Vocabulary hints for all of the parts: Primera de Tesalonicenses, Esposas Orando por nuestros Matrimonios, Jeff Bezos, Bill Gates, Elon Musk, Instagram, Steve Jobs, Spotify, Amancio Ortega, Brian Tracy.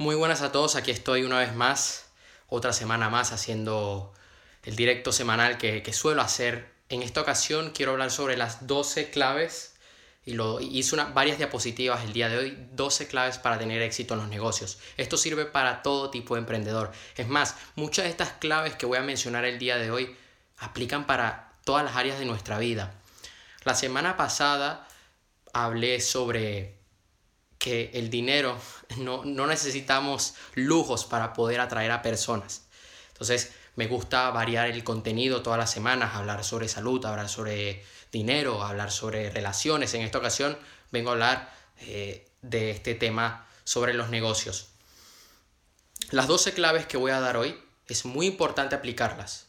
Muy buenas a todos, aquí estoy una vez más, otra semana más haciendo el directo semanal que suelo hacer. En esta ocasión quiero hablar sobre las 12 claves, hice varias diapositivas el día de hoy, 12 claves para tener éxito en los negocios. Esto sirve para todo tipo de emprendedor. Es más, muchas de estas claves que voy a mencionar el día de hoy aplican para todas las áreas de nuestra vida. La semana pasada hablé sobre que el dinero, no necesitamos lujos para poder atraer a personas. Entonces me gusta variar el contenido todas las semanas, hablar sobre salud, hablar sobre dinero, hablar sobre relaciones. En esta ocasión vengo a hablar de este tema sobre los negocios. Las 12 claves que voy a dar hoy, es muy importante aplicarlas.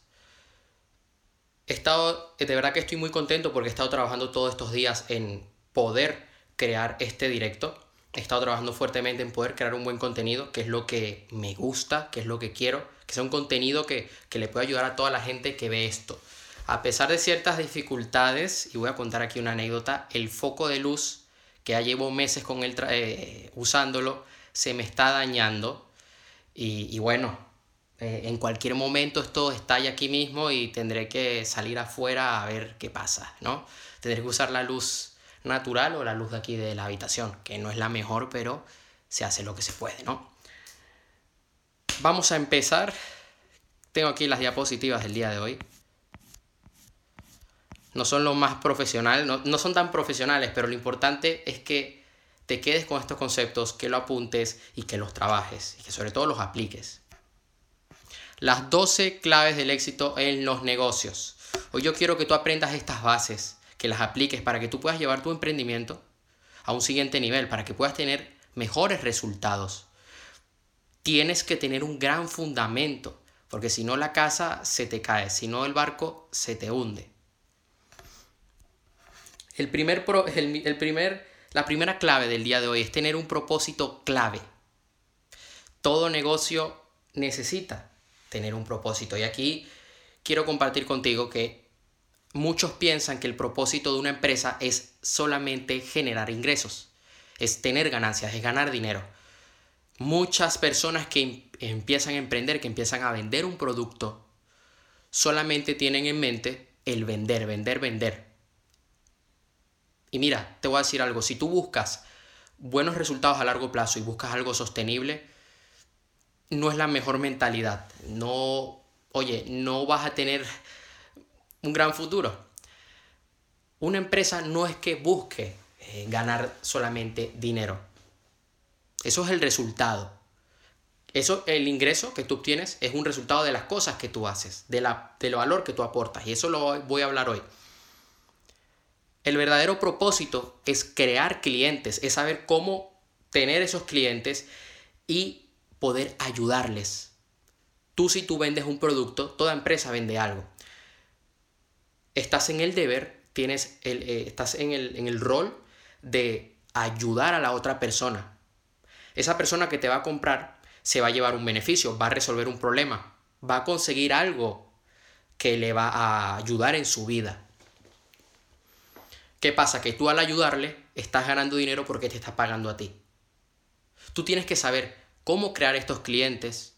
De verdad que estoy muy contento porque he estado trabajando todos estos días en poder crear este directo. He estado trabajando fuertemente en poder crear un buen contenido, que es lo que me gusta, que es lo que quiero, que sea un contenido que le pueda ayudar a toda la gente que ve esto. A pesar de ciertas dificultades, y voy a contar aquí una anécdota, el foco de luz, que ya llevo meses con él usándolo, se me está dañando. Y bueno, en cualquier momento esto estalla aquí mismo y tendré que salir afuera a ver qué pasa, ¿no? Tendré que usar la luz natural o la luz de aquí de la habitación, que no es la mejor, pero se hace lo que se puede, ¿no? Vamos a empezar. Tengo aquí las diapositivas del día de hoy. No son lo más profesional, no son tan profesionales, pero lo importante es que te quedes con estos conceptos, que lo apuntes y que los trabajes, y que sobre todo los apliques. Las 12 claves del éxito en los negocios. Hoy yo quiero que tú aprendas estas bases, que las apliques para que tú puedas llevar tu emprendimiento a un siguiente nivel, para que puedas tener mejores resultados. Tienes que tener un gran fundamento, porque si no la casa se te cae, si no el barco se te hunde. La primera clave del día de hoy es tener un propósito clave. Todo negocio necesita tener un propósito, y aquí quiero compartir contigo que muchos piensan que el propósito de una empresa es solamente generar ingresos, es tener ganancias, es ganar dinero. Muchas personas que empiezan a emprender, que empiezan a vender un producto, solamente tienen en mente el vender, vender, vender. Y mira, te voy a decir algo, si tú buscas buenos resultados a largo plazo y buscas algo sostenible, no es la mejor mentalidad. No vas a tener un gran futuro. Una empresa no es que busque ganar solamente dinero. Eso es el resultado. Eso, el ingreso que tú obtienes es un resultado de las cosas que tú haces, del valor que tú aportas. Y eso lo voy a hablar hoy. El verdadero propósito es crear clientes, es saber cómo tener esos clientes y poder ayudarles. Si tú vendes un producto, toda empresa vende algo. Estás en el deber, estás en el rol de ayudar a la otra persona. Esa persona que te va a comprar se va a llevar un beneficio, va a resolver un problema, va a conseguir algo que le va a ayudar en su vida. ¿Qué pasa? Que tú al ayudarle estás ganando dinero porque te está pagando a ti. Tú tienes que saber cómo crear estos clientes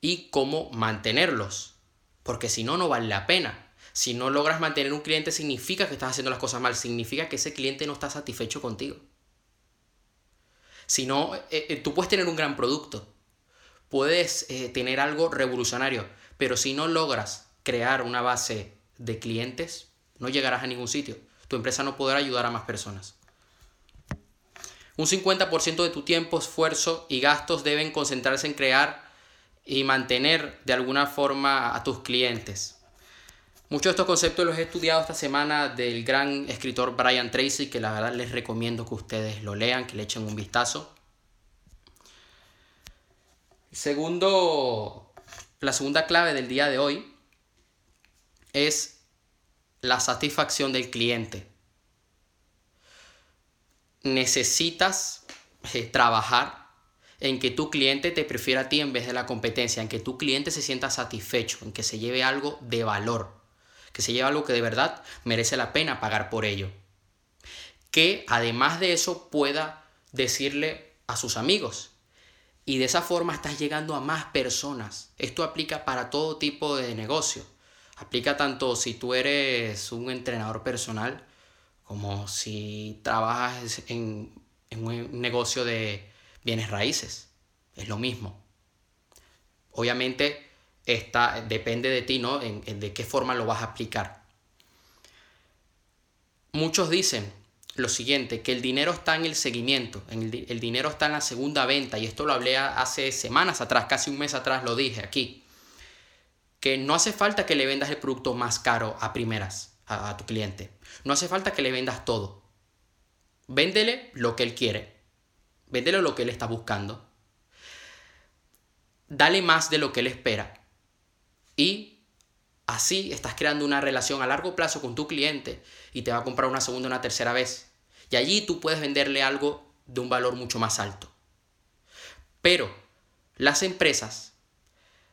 y cómo mantenerlos, porque si no, no vale la pena. Si no logras mantener un cliente, significa que estás haciendo las cosas mal. Significa que ese cliente no está satisfecho contigo. Si no, tú puedes tener un gran producto. Puedes tener algo revolucionario. Pero si no logras crear una base de clientes, no llegarás a ningún sitio. Tu empresa no podrá ayudar a más personas. Un 50% de tu tiempo, esfuerzo y gastos deben concentrarse en crear y mantener de alguna forma a tus clientes. Muchos de estos conceptos los he estudiado esta semana del gran escritor Brian Tracy, que la verdad les recomiendo que ustedes lo lean, que le echen un vistazo. La segunda clave del día de hoy es la satisfacción del cliente. Necesitas trabajar en que tu cliente te prefiera a ti en vez de la competencia, en que tu cliente se sienta satisfecho, en que se lleve algo de valor, que se lleva algo que de verdad merece la pena pagar por ello. Que además de eso pueda decirle a sus amigos Y de esa forma estás llegando a más personas. Esto aplica para todo tipo de negocio. Aplica tanto si tú eres un entrenador personal como si trabajas en un negocio de bienes raíces. Es lo mismo. Obviamente depende de ti, ¿no? De qué forma lo vas a aplicar. Muchos dicen lo siguiente, que el dinero está en el seguimiento, el dinero está en la segunda venta, y esto lo hablé hace semanas atrás, casi un mes atrás lo dije aquí, que no hace falta que le vendas el producto más caro a primeras a tu cliente, no hace falta que le vendas todo, véndele lo que él quiere, véndele lo que él está buscando, dale más de lo que él espera, y así estás creando una relación a largo plazo con tu cliente y te va a comprar una segunda o una tercera vez. Y allí tú puedes venderle algo de un valor mucho más alto. Pero las empresas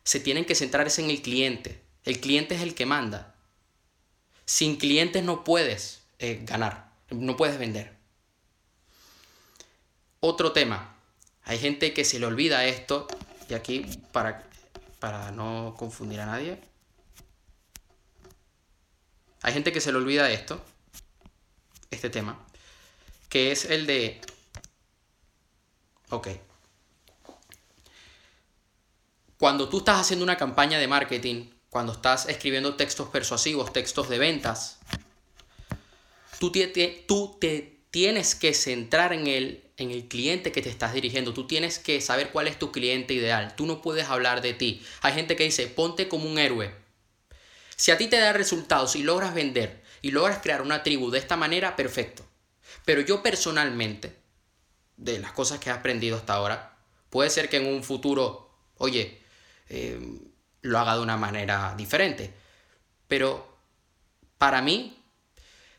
se tienen que centrarse en el cliente. El cliente es el que manda. Sin clientes no puedes ganar, no puedes vender. Otro tema. Hay gente que se le olvida esto. Y aquí, para no confundir a nadie... Hay gente que se le olvida esto, este tema, que es el de... Ok. Cuando tú estás haciendo una campaña de marketing, cuando estás escribiendo textos persuasivos, textos de ventas, tú te tienes que centrar en el cliente que te estás dirigiendo. Tú tienes que saber cuál es tu cliente ideal. Tú no puedes hablar de ti. Hay gente que dice, ponte como un héroe. Si a ti te da resultados y logras vender y logras crear una tribu de esta manera, perfecto. Pero yo personalmente, de las cosas que he aprendido hasta ahora, puede ser que en un futuro, oye, lo haga de una manera diferente. Pero para mí,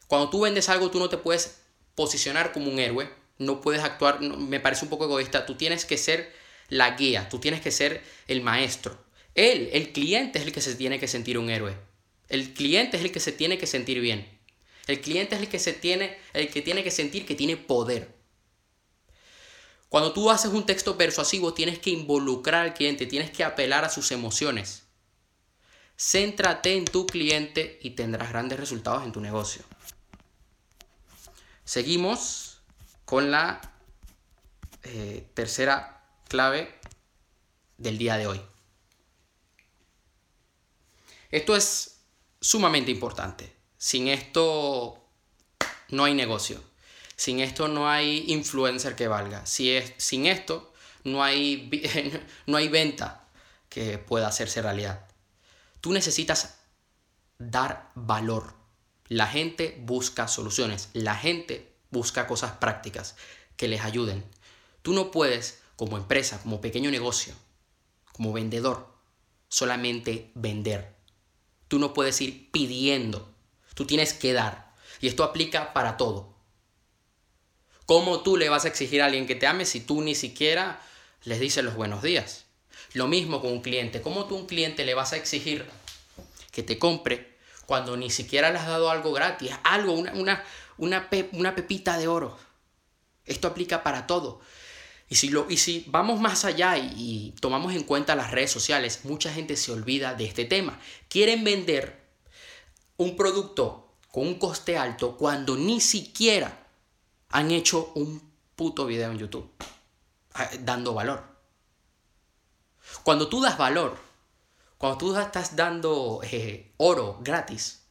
cuando tú vendes algo, tú no te puedes posicionar como un héroe, no puedes actuar, me parece un poco egoísta. Tú tienes que ser la guía, tú tienes que ser el maestro. El cliente es el que se tiene que sentir un héroe. El cliente es el que se tiene que sentir bien. El cliente es el que tiene que sentir que tiene poder. Cuando tú haces un texto persuasivo, tienes que involucrar al cliente, tienes que apelar a sus emociones. Céntrate en tu cliente y tendrás grandes resultados en tu negocio. Seguimos con la tercera clave del día de hoy. Esto es sumamente importante. Sin esto no hay negocio. Sin esto no hay influencer que valga. Sin esto no hay venta que pueda hacerse realidad. Tú necesitas dar valor. La gente busca soluciones. La gente busca cosas prácticas que les ayuden. Tú no puedes, como empresa, como pequeño negocio, como vendedor, solamente vender. Tú no puedes ir pidiendo, tú tienes que dar. Y esto aplica para todo. ¿Cómo tú le vas a exigir a alguien que te ame si tú ni siquiera les dices los buenos días? Lo mismo con un cliente. ¿Cómo tú a un cliente le vas a exigir que te compre cuando ni siquiera le has dado algo gratis? Algo, una pepita de oro. Esto aplica para todo. Y si vamos más allá y tomamos en cuenta las redes sociales, mucha gente se olvida de este tema. Quieren vender un producto con un coste alto cuando ni siquiera han hecho un puto video en YouTube dando valor. Cuando tú das valor, cuando tú estás dando oro gratis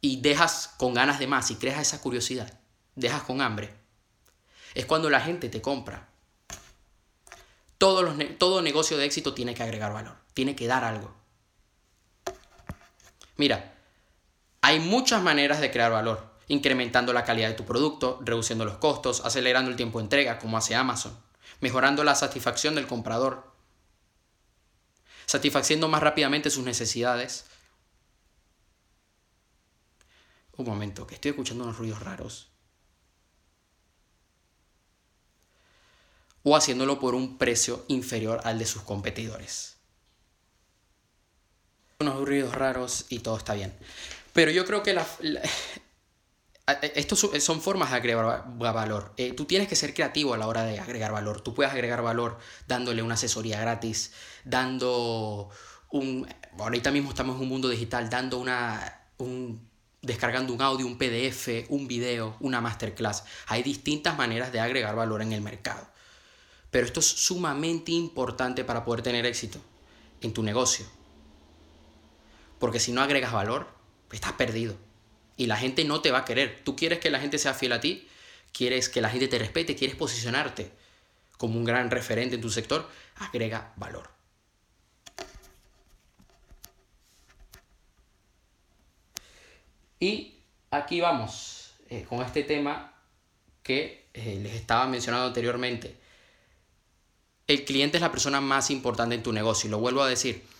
y dejas con ganas de más y creas esa curiosidad, dejas con hambre, es cuando la gente te compra. Todo negocio de éxito tiene que agregar valor, tiene que dar algo. Mira, hay muchas maneras de crear valor, incrementando la calidad de tu producto, reduciendo los costos, acelerando el tiempo de entrega, como hace Amazon, mejorando la satisfacción del comprador, satisfaciendo más rápidamente sus necesidades. Un momento, que estoy escuchando unos ruidos raros. O haciéndolo por un precio inferior al de sus competidores. Unos ruidos raros y todo está bien. Pero yo creo que Estos son formas de agregar valor. Tú tienes que ser creativo a la hora de agregar valor. Tú puedes agregar valor dándole una asesoría gratis, dando un... Ahorita mismo estamos en un mundo digital, dando descargando un audio, un PDF, un video, una masterclass. Hay distintas maneras de agregar valor en el mercado. Pero esto es sumamente importante para poder tener éxito en tu negocio. Porque si no agregas valor, estás perdido. Y la gente no te va a querer. Tú quieres que la gente sea fiel a ti, quieres que la gente te respete, quieres posicionarte como un gran referente en tu sector. Agrega valor. Y aquí vamos con este tema que les estaba mencionando anteriormente. El cliente es la persona más importante en tu negocio. Y lo vuelvo a decir.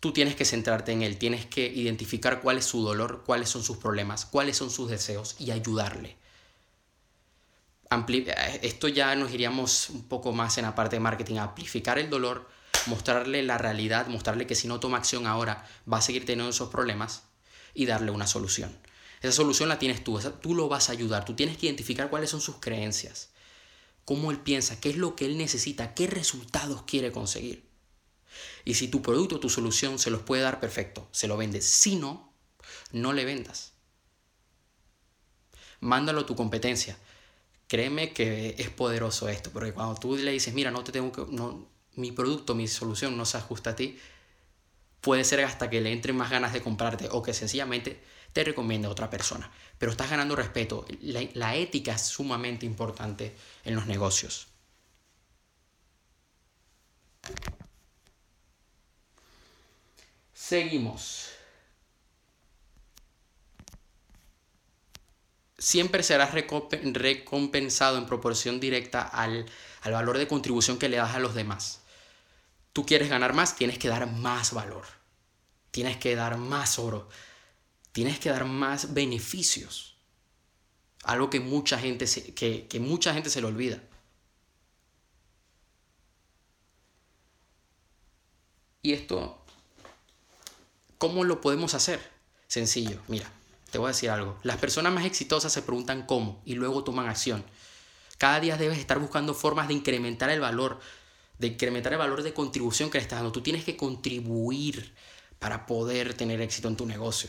Tú tienes que centrarte en él, tienes que identificar cuál es su dolor, cuáles son sus problemas, cuáles son sus deseos y ayudarle. Esto ya nos iríamos un poco más en la parte de marketing, amplificar el dolor, mostrarle la realidad, mostrarle que si no toma acción ahora va a seguir teniendo esos problemas y darle una solución. Esa solución la tienes tú, tú lo vas a ayudar, tú tienes que identificar cuáles son sus creencias, cómo él piensa, qué es lo que él necesita, qué resultados quiere conseguir. Y si tu producto, tu solución se los puede dar, perfecto, se lo vendes. Si no, no le vendas. Mándalo a tu competencia. Créeme que es poderoso esto, porque cuando tú le dices, mira, mi producto, mi solución no se ajusta a ti, puede ser hasta que le entren más ganas de comprarte o que sencillamente te recomiende a otra persona. Pero estás ganando respeto. La ética es sumamente importante en los negocios. Seguimos. Siempre serás recompensado en proporción directa al valor de contribución que le das a los demás. Tú quieres ganar más, tienes que dar más valor. Tienes que dar más oro. Tienes que dar más beneficios. Algo que mucha gente se le olvida. Y esto... ¿Cómo lo podemos hacer? Sencillo, mira, te voy a decir algo. Las personas más exitosas se preguntan cómo y luego toman acción. Cada día debes estar buscando formas de incrementar el valor, de contribución que le estás dando. Tú tienes que contribuir para poder tener éxito en tu negocio.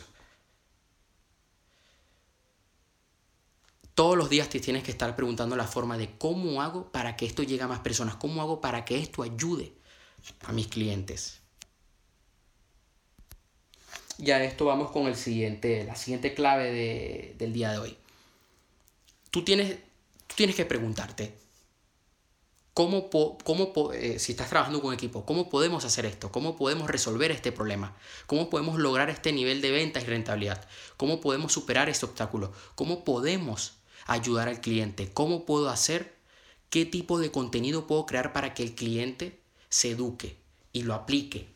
Todos los días te tienes que estar preguntando la forma de cómo hago para que esto llegue a más personas, cómo hago para que esto ayude a mis clientes. Y a esto vamos con la siguiente clave del día de hoy. Tú tienes que preguntarte, si estás trabajando con equipo, ¿cómo podemos hacer esto? ¿Cómo podemos resolver este problema? ¿Cómo podemos lograr este nivel de ventas y rentabilidad? ¿Cómo podemos superar este obstáculo? ¿Cómo podemos ayudar al cliente? ¿Cómo puedo hacer? ¿Qué tipo de contenido puedo crear para que el cliente se eduque y lo aplique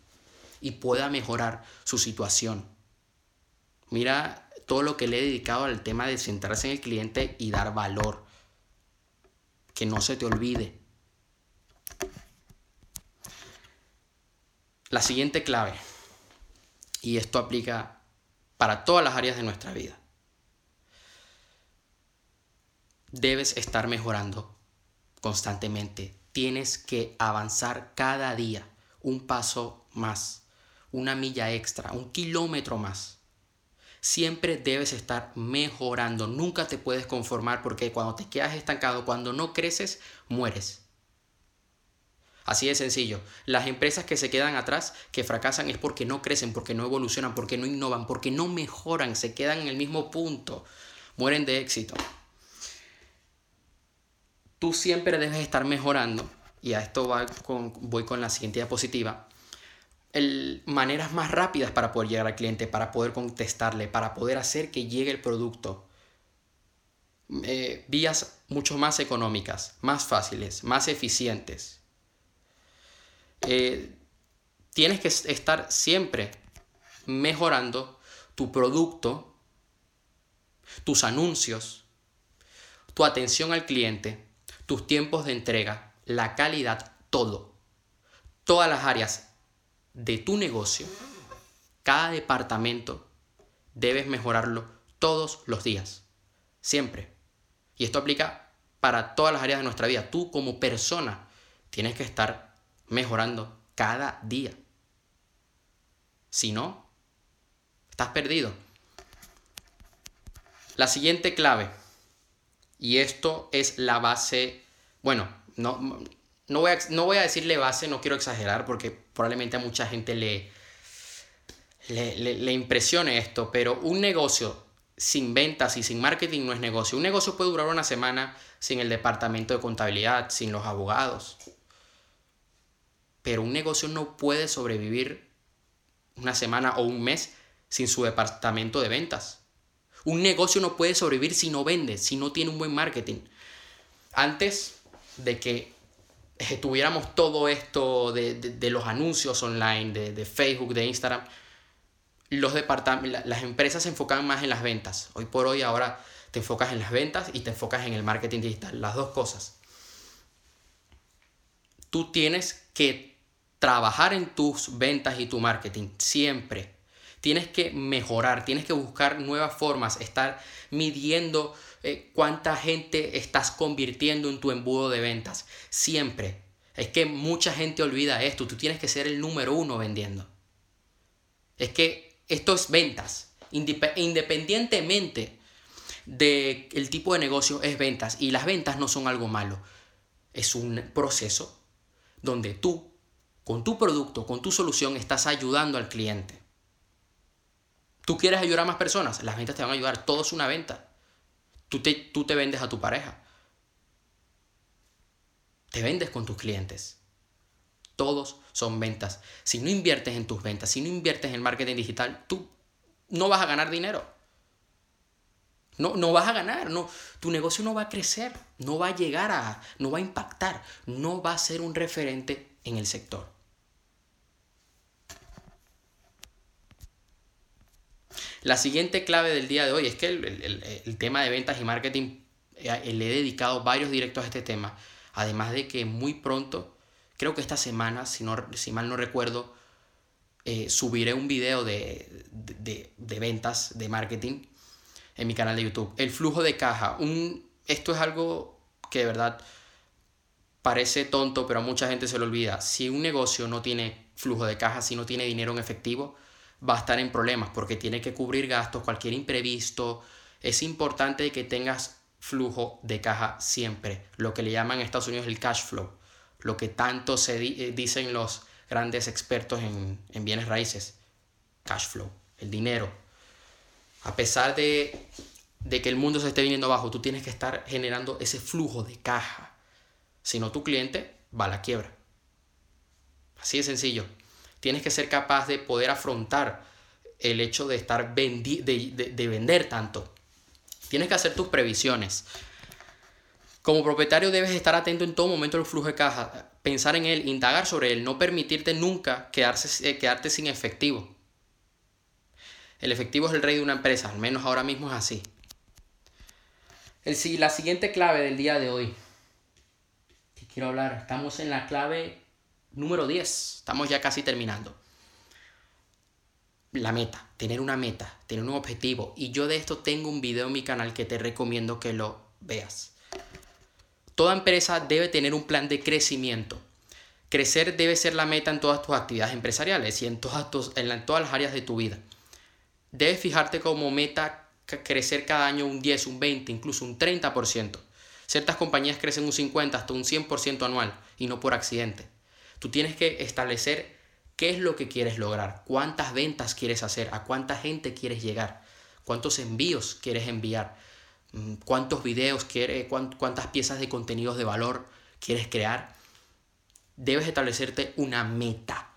y pueda mejorar su situación? Mira todo lo que le he dedicado al tema de centrarse en el cliente y dar valor. Que no se te olvide. La siguiente clave, y esto aplica para todas las áreas de nuestra vida. Debes estar mejorando constantemente. Tienes que avanzar cada día un paso más. Una milla extra, un kilómetro más. Siempre debes estar mejorando. Nunca te puedes conformar porque cuando te quedas estancado, cuando no creces, mueres. Así de sencillo. Las empresas que se quedan atrás, que fracasan, es porque no crecen, porque no evolucionan, porque no innovan, porque no mejoran, se quedan en el mismo punto. Mueren de éxito. Tú siempre debes estar mejorando. Y a esto voy con la siguiente diapositiva. Maneras más rápidas para poder llegar al cliente, para poder contestarle, para poder hacer que llegue el producto. Vías mucho más económicas, más fáciles, más eficientes. Tienes que estar siempre mejorando tu producto, tus anuncios, tu atención al cliente, tus tiempos de entrega, la calidad, todo. Todas las áreas de tu negocio, cada departamento debes mejorarlo todos los días. siempre. Y esto aplica para todas las áreas de nuestra vida. Tú como persona tienes que estar mejorando cada día. Si no, estás perdido. La siguiente clave, y esto es la base, bueno, no voy a decirle base, no quiero exagerar porque probablemente a mucha gente le impresione esto, pero un negocio sin ventas y sin marketing no es negocio. Un negocio puede durar una semana sin el departamento de contabilidad, sin los abogados, pero un negocio no puede sobrevivir una semana o un mes sin su departamento de ventas. Un negocio no puede sobrevivir si no vende, si no tiene un buen marketing. Antes de que tuviéramos todo esto de los anuncios online, de Facebook, de Instagram, las empresas se enfocaban más en las ventas. Hoy por hoy ahora te enfocas en las ventas y te enfocas en el marketing digital, las dos cosas. Tú tienes que trabajar en tus ventas y tu marketing siempre. Tienes que mejorar, tienes que buscar nuevas formas, estar midiendo cuánta gente estás convirtiendo en tu embudo de ventas. Siempre. Es que mucha gente olvida esto. Tú tienes que ser el número uno vendiendo. Es que esto es ventas. Independientemente del tipo de negocio, es ventas. Y las ventas no son algo malo. Es un proceso donde tú, con tu producto, con tu solución, estás ayudando al cliente. ¿Tú quieres ayudar a más personas? Las ventas te van a ayudar. Todo es una venta. Tú te vendes a tu pareja. Te vendes con tus clientes. Todos son ventas. Si no inviertes en tus ventas, si no inviertes en marketing digital, tú no vas a ganar dinero. No vas a ganar. No. Tu negocio no va a crecer. No va a llegar a... No va a impactar. No va a ser un referente en el sector. La siguiente clave del día de hoy es que el tema de ventas y marketing, le he dedicado varios directos a este tema. Además de que muy pronto, creo que esta semana, si mal no recuerdo, subiré un video de ventas, de marketing, en mi canal de YouTube. El flujo de caja. Esto es algo que de verdad parece tonto, pero a mucha gente se lo olvida. Si un negocio no tiene flujo de caja, si no tiene dinero en efectivo, va a estar en problemas porque tiene que cubrir gastos, cualquier imprevisto. Es importante que tengas flujo de caja siempre, lo que le llaman en Estados Unidos el cash flow, lo que tanto se dicen los grandes expertos en bienes raíces. Cash flow, el dinero. A pesar de que el mundo se esté viniendo abajo, tú tienes que estar generando ese flujo de caja. Si no, tu cliente va a la quiebra. Así de sencillo. Tienes que ser capaz de poder afrontar el hecho de estar de vender tanto. Tienes que hacer tus previsiones. Como propietario debes estar atento en todo momento al flujo de caja, pensar en él, indagar sobre él, no permitirte nunca quedarte sin efectivo. El efectivo es el rey de una empresa, al menos ahora mismo es así. La siguiente clave del día de hoy, que quiero hablar, estamos en la clave número 10, estamos ya casi terminando. La meta, tener una meta, tener un objetivo. Y yo de esto tengo un video en mi canal que te recomiendo que lo veas. Toda empresa debe tener un plan de crecimiento. Crecer debe ser la meta en todas tus actividades empresariales y en todas las áreas de tu vida. Debes fijarte como meta crecer cada año un 10, un 20, incluso un 30%. Ciertas compañías crecen un 50 hasta un 100% anual y no por accidente. Tú tienes que establecer qué es lo que quieres lograr, cuántas ventas quieres hacer, a cuánta gente quieres llegar, cuántos envíos quieres enviar, cuántos videos quieres, cuántas piezas de contenidos de valor quieres crear. Debes establecerte una meta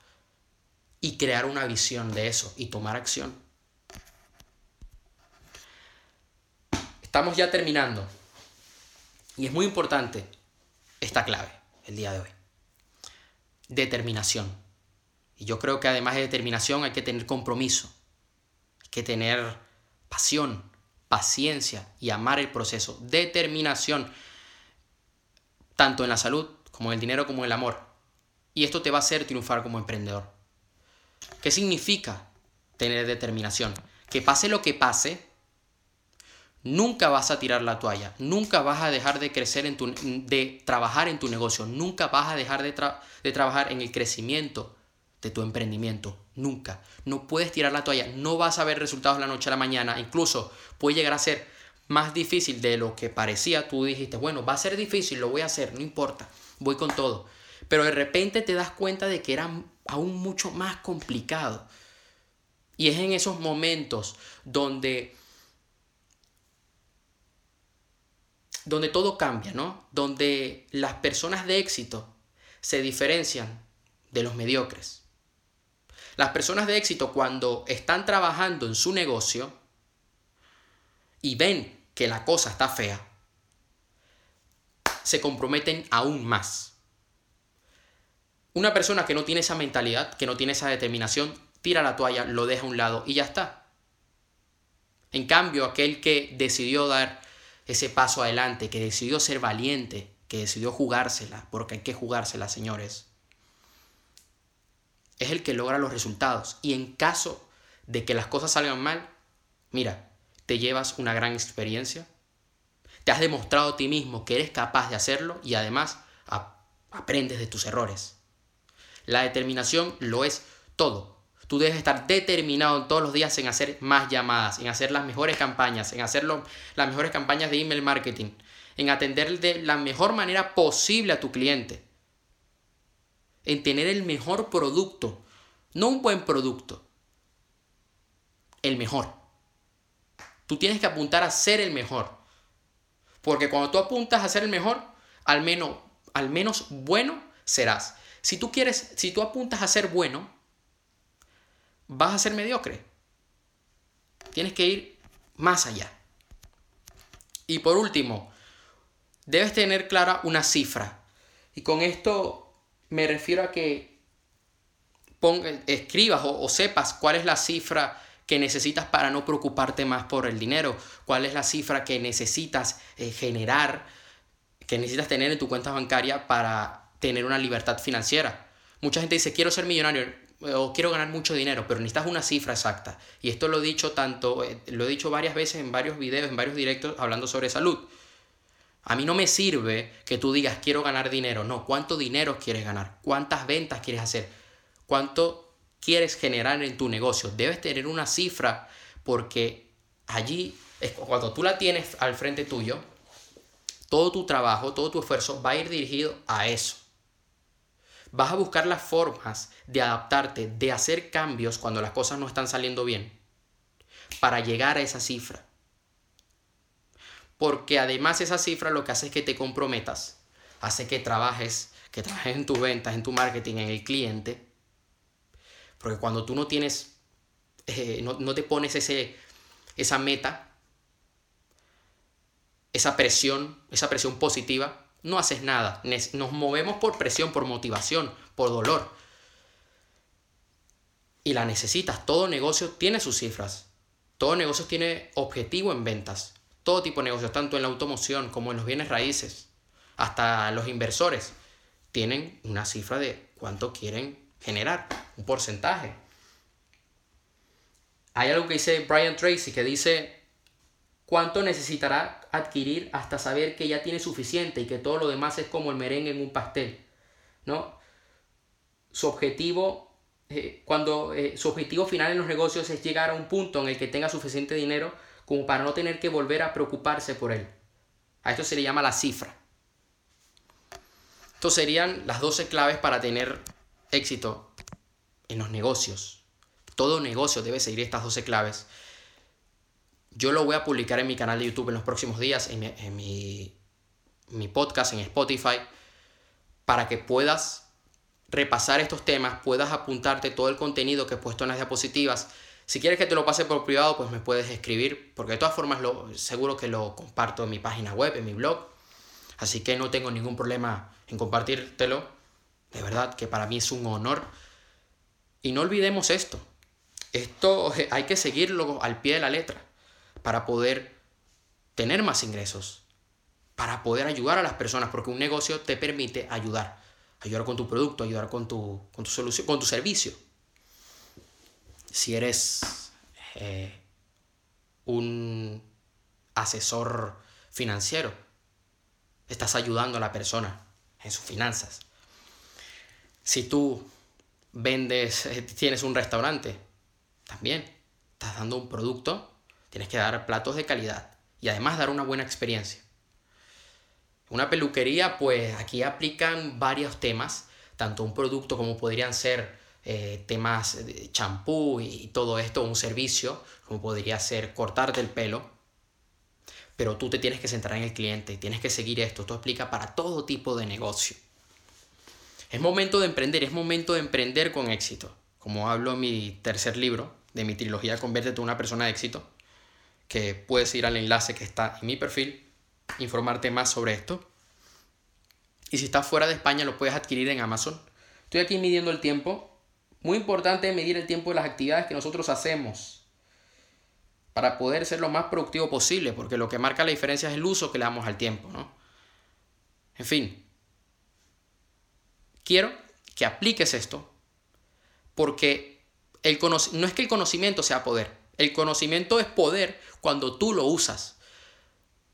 y crear una visión de eso y tomar acción. Estamos ya terminando y es muy importante esta clave el día de hoy. Determinación. Y yo creo que además de determinación hay que tener compromiso, hay que tener pasión, paciencia y amar el proceso. Determinación, tanto en la salud como en el dinero como en el amor. Y esto te va a hacer triunfar como emprendedor. ¿Qué significa tener determinación? Que pase lo que pase, Nunca vas a tirar la toalla, nunca vas a dejar de crecer en de trabajar en tu negocio, nunca vas a dejar de trabajar en el crecimiento de tu emprendimiento, nunca. No puedes tirar la toalla, no vas a ver resultados de la noche a la mañana, incluso puede llegar a ser más difícil de lo que parecía. Tú dijiste, bueno, va a ser difícil, lo voy a hacer, no importa, voy con todo. Pero de repente te das cuenta de que era aún mucho más complicado. Y es en esos momentos donde todo cambia, ¿no? Donde las personas de éxito se diferencian de los mediocres. Las personas de éxito, cuando están trabajando en su negocio y ven que la cosa está fea, se comprometen aún más. Una persona que no tiene esa mentalidad, que no tiene esa determinación, tira la toalla, lo deja a un lado y ya está. En cambio, aquel que decidió dar ese paso adelante, que decidió ser valiente, que decidió jugársela, porque hay que jugársela, señores, es el que logra los resultados. Y en caso de que las cosas salgan mal, mira, te llevas una gran experiencia, te has demostrado a ti mismo que eres capaz de hacerlo y además aprendes de tus errores. La determinación lo es todo. Tú debes estar determinado todos los días en hacer más llamadas, en hacer las mejores campañas, en hacer las mejores campañas de email marketing, en atender de la mejor manera posible a tu cliente, en tener el mejor producto, no un buen producto, el mejor. Tú tienes que apuntar a ser el mejor, porque cuando tú apuntas a ser el mejor, al menos bueno serás. Si tú apuntas a ser bueno, vas a ser mediocre. Tienes que ir más allá. Y por último, debes tener clara una cifra. Y con esto me refiero a que escribas o sepas cuál es la cifra que necesitas para no preocuparte más por el dinero. Cuál es la cifra que necesitas generar, que necesitas tener en tu cuenta bancaria para tener una libertad financiera. Mucha gente dice, quiero ser millonario o quiero ganar mucho dinero, pero necesitas una cifra exacta. Y esto lo he dicho varias veces en varios videos, en varios directos hablando sobre salud. A mí no me sirve que tú digas quiero ganar dinero. No, ¿cuánto dinero quieres ganar? ¿Cuántas ventas quieres hacer? ¿Cuánto quieres generar en tu negocio? Debes tener una cifra, porque allí, cuando tú la tienes al frente tuyo, todo tu trabajo, todo tu esfuerzo va a ir dirigido a eso. Vas a buscar las formas de adaptarte, de hacer cambios cuando las cosas no están saliendo bien, para llegar a esa cifra. Porque además esa cifra lo que hace es que te comprometas, hace que trabajes en tus ventas, en tu marketing, en el cliente. Porque cuando tú no tienes, no te pones esa meta, esa presión positiva, no haces nada. Nos movemos por presión, por motivación, por dolor. Y la necesitas. Todo negocio tiene sus cifras. Todo negocio tiene objetivo en ventas. Todo tipo de negocios, tanto en la automoción como en los bienes raíces, hasta los inversores, tienen una cifra de cuánto quieren generar, un porcentaje. Hay algo que dice Brian Tracy que dice, ¿cuánto necesitará adquirir hasta saber que ya tiene suficiente y que todo lo demás es como el merengue en un pastel? ¿No? Su objetivo final en los negocios es llegar a un punto en el que tenga suficiente dinero como para no tener que volver a preocuparse por él. A esto se le llama la cifra. Estas serían las 12 claves para tener éxito en los negocios. Todo negocio debe seguir estas 12 claves. Yo lo voy a publicar en mi canal de YouTube en los próximos días, en mi podcast, en Spotify, para que puedas repasar estos temas, puedas apuntarte todo el contenido que he puesto en las diapositivas. Si quieres que te lo pase por privado, pues me puedes escribir, porque de todas formas seguro que lo comparto en mi página web, en mi blog. Así que no tengo ningún problema en compartírtelo. De verdad que para mí es un honor. Y no olvidemos esto. Esto hay que seguirlo al pie de la letra, para poder tener más ingresos, para poder ayudar a las personas, porque un negocio te permite ayudar con tu producto, ayudar con tu solución, con tu servicio. Si eres un asesor financiero. Estás ayudando a la persona en sus finanzas. Si tú vendes, tienes un restaurante, también estás dando un producto, tienes que dar platos de calidad y además dar una buena experiencia. Una peluquería, pues aquí aplican varios temas, tanto un producto como podrían ser temas de champú y todo esto, un servicio, como podría ser cortarte el pelo, pero tú te tienes que centrar en el cliente y tienes que seguir esto. Esto aplica para todo tipo de negocio. Es momento de emprender con éxito. Como hablo en mi tercer libro de mi trilogía Conviértete en una persona de éxito, que puedes ir al enlace que está en mi perfil, informarte más sobre esto. Y si estás fuera de España lo puedes adquirir en Amazon. Estoy aquí midiendo el tiempo. Muy importante medir el tiempo de las actividades que nosotros hacemos para poder ser lo más productivo posible, porque lo que marca la diferencia es el uso que le damos al tiempo, ¿no? En fin, quiero que apliques esto, porque no es que el conocimiento sea poder. El conocimiento es poder cuando tú lo usas.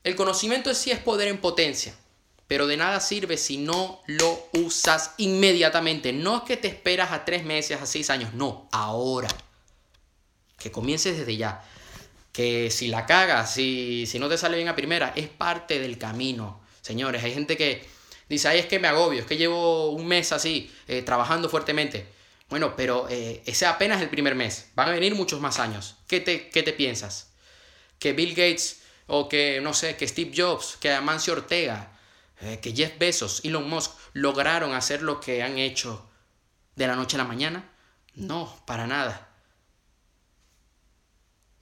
El conocimiento sí es poder en potencia, pero de nada sirve si no lo usas inmediatamente. No es que te esperas a 3 meses, a 6 años. No, ahora. Que comiences desde ya. Que si la cagas, si no te sale bien a primera, es parte del camino. Señores, hay gente que dice, ay, es que me agobio, es que llevo un mes así, trabajando fuertemente. Bueno, pero ese apenas es el primer mes. Van a venir muchos más años. ¿Qué te piensas? Que Bill Gates o que, no sé, que Steve Jobs, que Amancio Ortega, que Jeff Bezos, Elon Musk lograron hacer lo que han hecho de la noche a la mañana. No, para nada.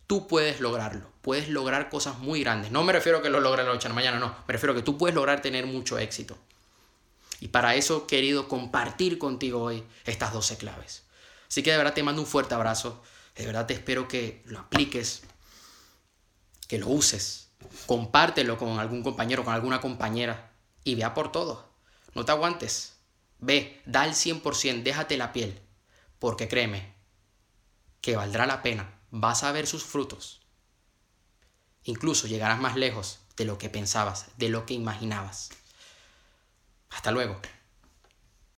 Tú puedes lograrlo. Puedes lograr cosas muy grandes. No me refiero a que lo logres de la noche a la mañana, no. Me refiero a que tú puedes lograr tener mucho éxito. Y para eso he querido compartir contigo hoy estas 12 claves. Así que de verdad te mando un fuerte abrazo. De verdad te espero que lo apliques, que lo uses. Compártelo con algún compañero, con alguna compañera. Y vea por todo. No te aguantes. Ve, da el 100%, déjate la piel. Porque créeme, que valdrá la pena. Vas a ver sus frutos. Incluso llegarás más lejos de lo que pensabas, de lo que imaginabas. Hasta luego.